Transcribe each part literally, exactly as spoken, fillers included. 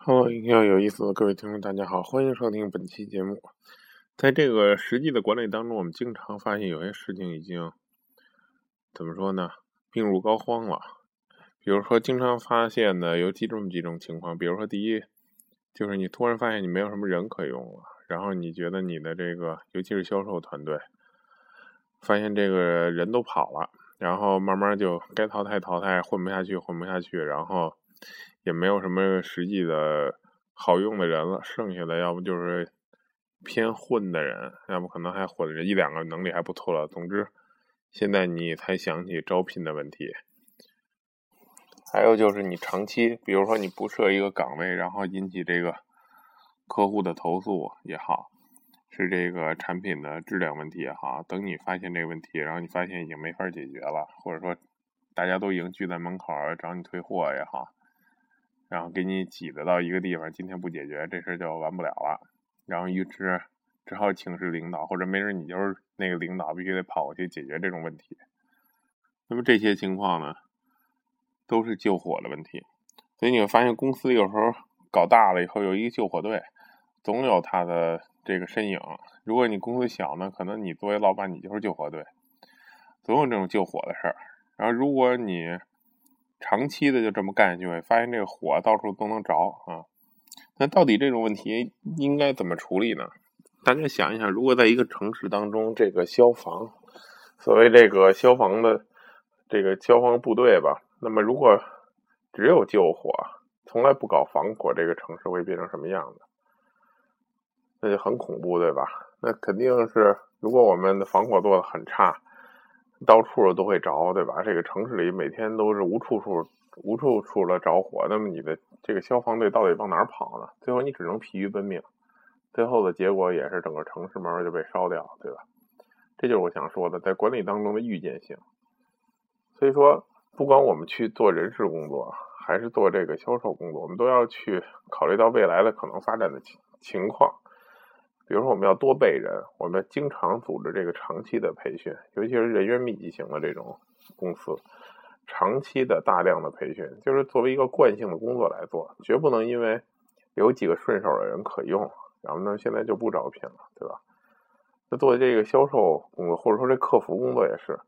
Hello， 营销有意思的各位听众，大家好，欢迎收听本期节目。在这个实际的管理当中，我们经常发现有些事情已经怎么说呢，病入膏肓了。比如说，经常发现的有几种几种情况，比如说，第一就是你突然发现你没有什么人可用了，然后你觉得你的这个，尤其是销售团队，发现这个人都跑了，然后慢慢就该淘汰淘汰，混不下去混不下去，然后。也没有什么实际的好用的人了，剩下的要不就是偏混的人，要不可能还混着一两个能力还不错了。总之，现在你才想起招聘的问题。还有就是你长期，比如说你不设一个岗位，然后引起这个客户的投诉也好，是这个产品的质量问题也好，等你发现这个问题，然后你发现已经没法解决了，或者说大家都已经聚在门口找你退货也好。然后给你挤得到一个地方，今天不解决这事就完不了了，然后于是只好请示领导，或者没准你就是那个领导，必须得跑过去解决这种问题。那么这些情况呢，都是救火的问题。所以你会发现公司有时候搞大了以后有一个救火队，总有他的这个身影。如果你公司小呢，可能你作为老板你就是救火队，总有这种救火的事儿。然后如果你长期的就这么干下去，会发现这个火到处都能着啊。那到底这种问题应该怎么处理呢？大家想一想，如果在一个城市当中，这个消防，所谓这个消防的这个消防部队吧，那么如果只有救火，从来不搞防火，这个城市会变成什么样子？那就很恐怖，对吧？那肯定是，如果我们的防火做得很差，到处都会着，对吧？这个城市里每天都是无处处无处处的着火，那么你的这个消防队到底往哪儿跑呢？最后你只能疲于奔命，最后的结果也是整个城市慢慢就被烧掉，对吧？这就是我想说的，在管理当中的预见性。所以说，不管我们去做人事工作，还是做这个销售工作，我们都要去考虑到未来的可能发展的情况。比如说我们要多备人，我们经常组织这个长期的培训，尤其是人员密集型的这种公司，长期的大量的培训，就是作为一个惯性的工作来做，绝不能因为有几个顺手的人可用，然后呢现在就不招聘了，对吧？那做这个销售工作，或者说这客服工作也是，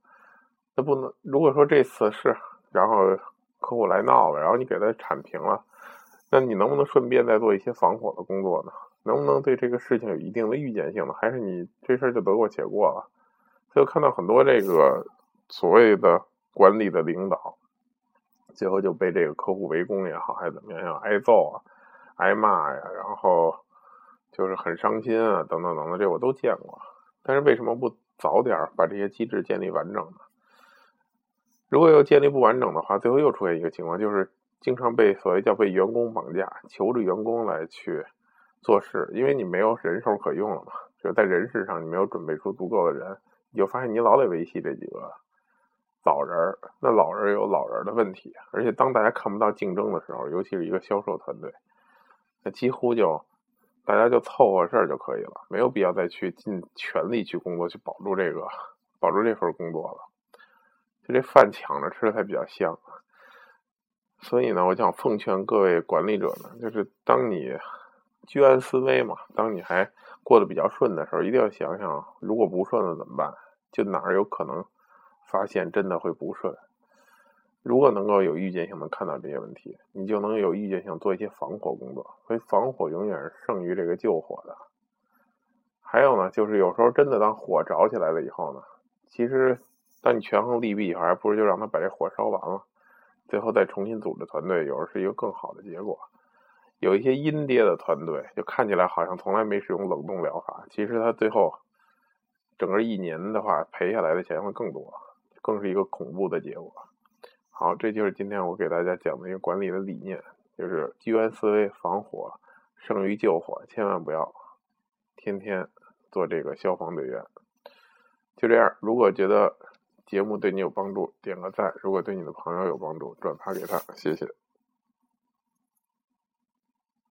那不能，如果说这次是，然后客户来闹了，然后你给他铲平了，那你能不能顺便再做一些防火的工作呢？能不能对这个事情有一定的预见性呢？还是你这事儿就得过且过了？所以看到很多这个所谓的管理的领导，最后就被这个客户围攻也好，还是怎么样呀，挨揍啊，挨骂呀，然后就是很伤心啊，等等等等，这我都见过。但是为什么不早点把这些机制建立完整呢？如果又建立不完整的话，最后又出现一个情况，就是经常被所谓叫被员工绑架，求着员工来去做事，因为你没有人手可用了嘛，就在人事上你没有准备出足够的人，你就发现你老得维系这几个老人，那老人有老人的问题，而且当大家看不到竞争的时候，尤其是一个销售团队，那几乎就大家就凑合事儿就可以了，没有必要再去尽全力去工作，去保住这个保住这份工作了，就这饭抢着吃才比较香。所以呢，我想奉劝各位管理者呢，就是当你居安思危嘛，当你还过得比较顺的时候，一定要想想如果不顺了怎么办，就哪儿有可能发现真的会不顺。如果能够有预见性能看到这些问题，你就能有预见性做一些防火工作，所以防火永远是胜于这个救火的。还有呢，就是有时候真的当火着起来了以后呢，其实当你权衡利弊以后，还不如就让他把这火烧完了，最后再重新组织团队，有时候是一个更好的结果。有一些阴跌的团队，就看起来好像从来没使用冷冻疗法，其实他最后整个一年的话赔下来的钱会更多，更是一个恐怖的结果。好，这就是今天我给大家讲的一个管理的理念，就是居安思危，防火胜于救火，千万不要天天做这个消防队员。就这样，如果觉得节目对你有帮助，点个赞；如果对你的朋友有帮助，转发给他，谢谢。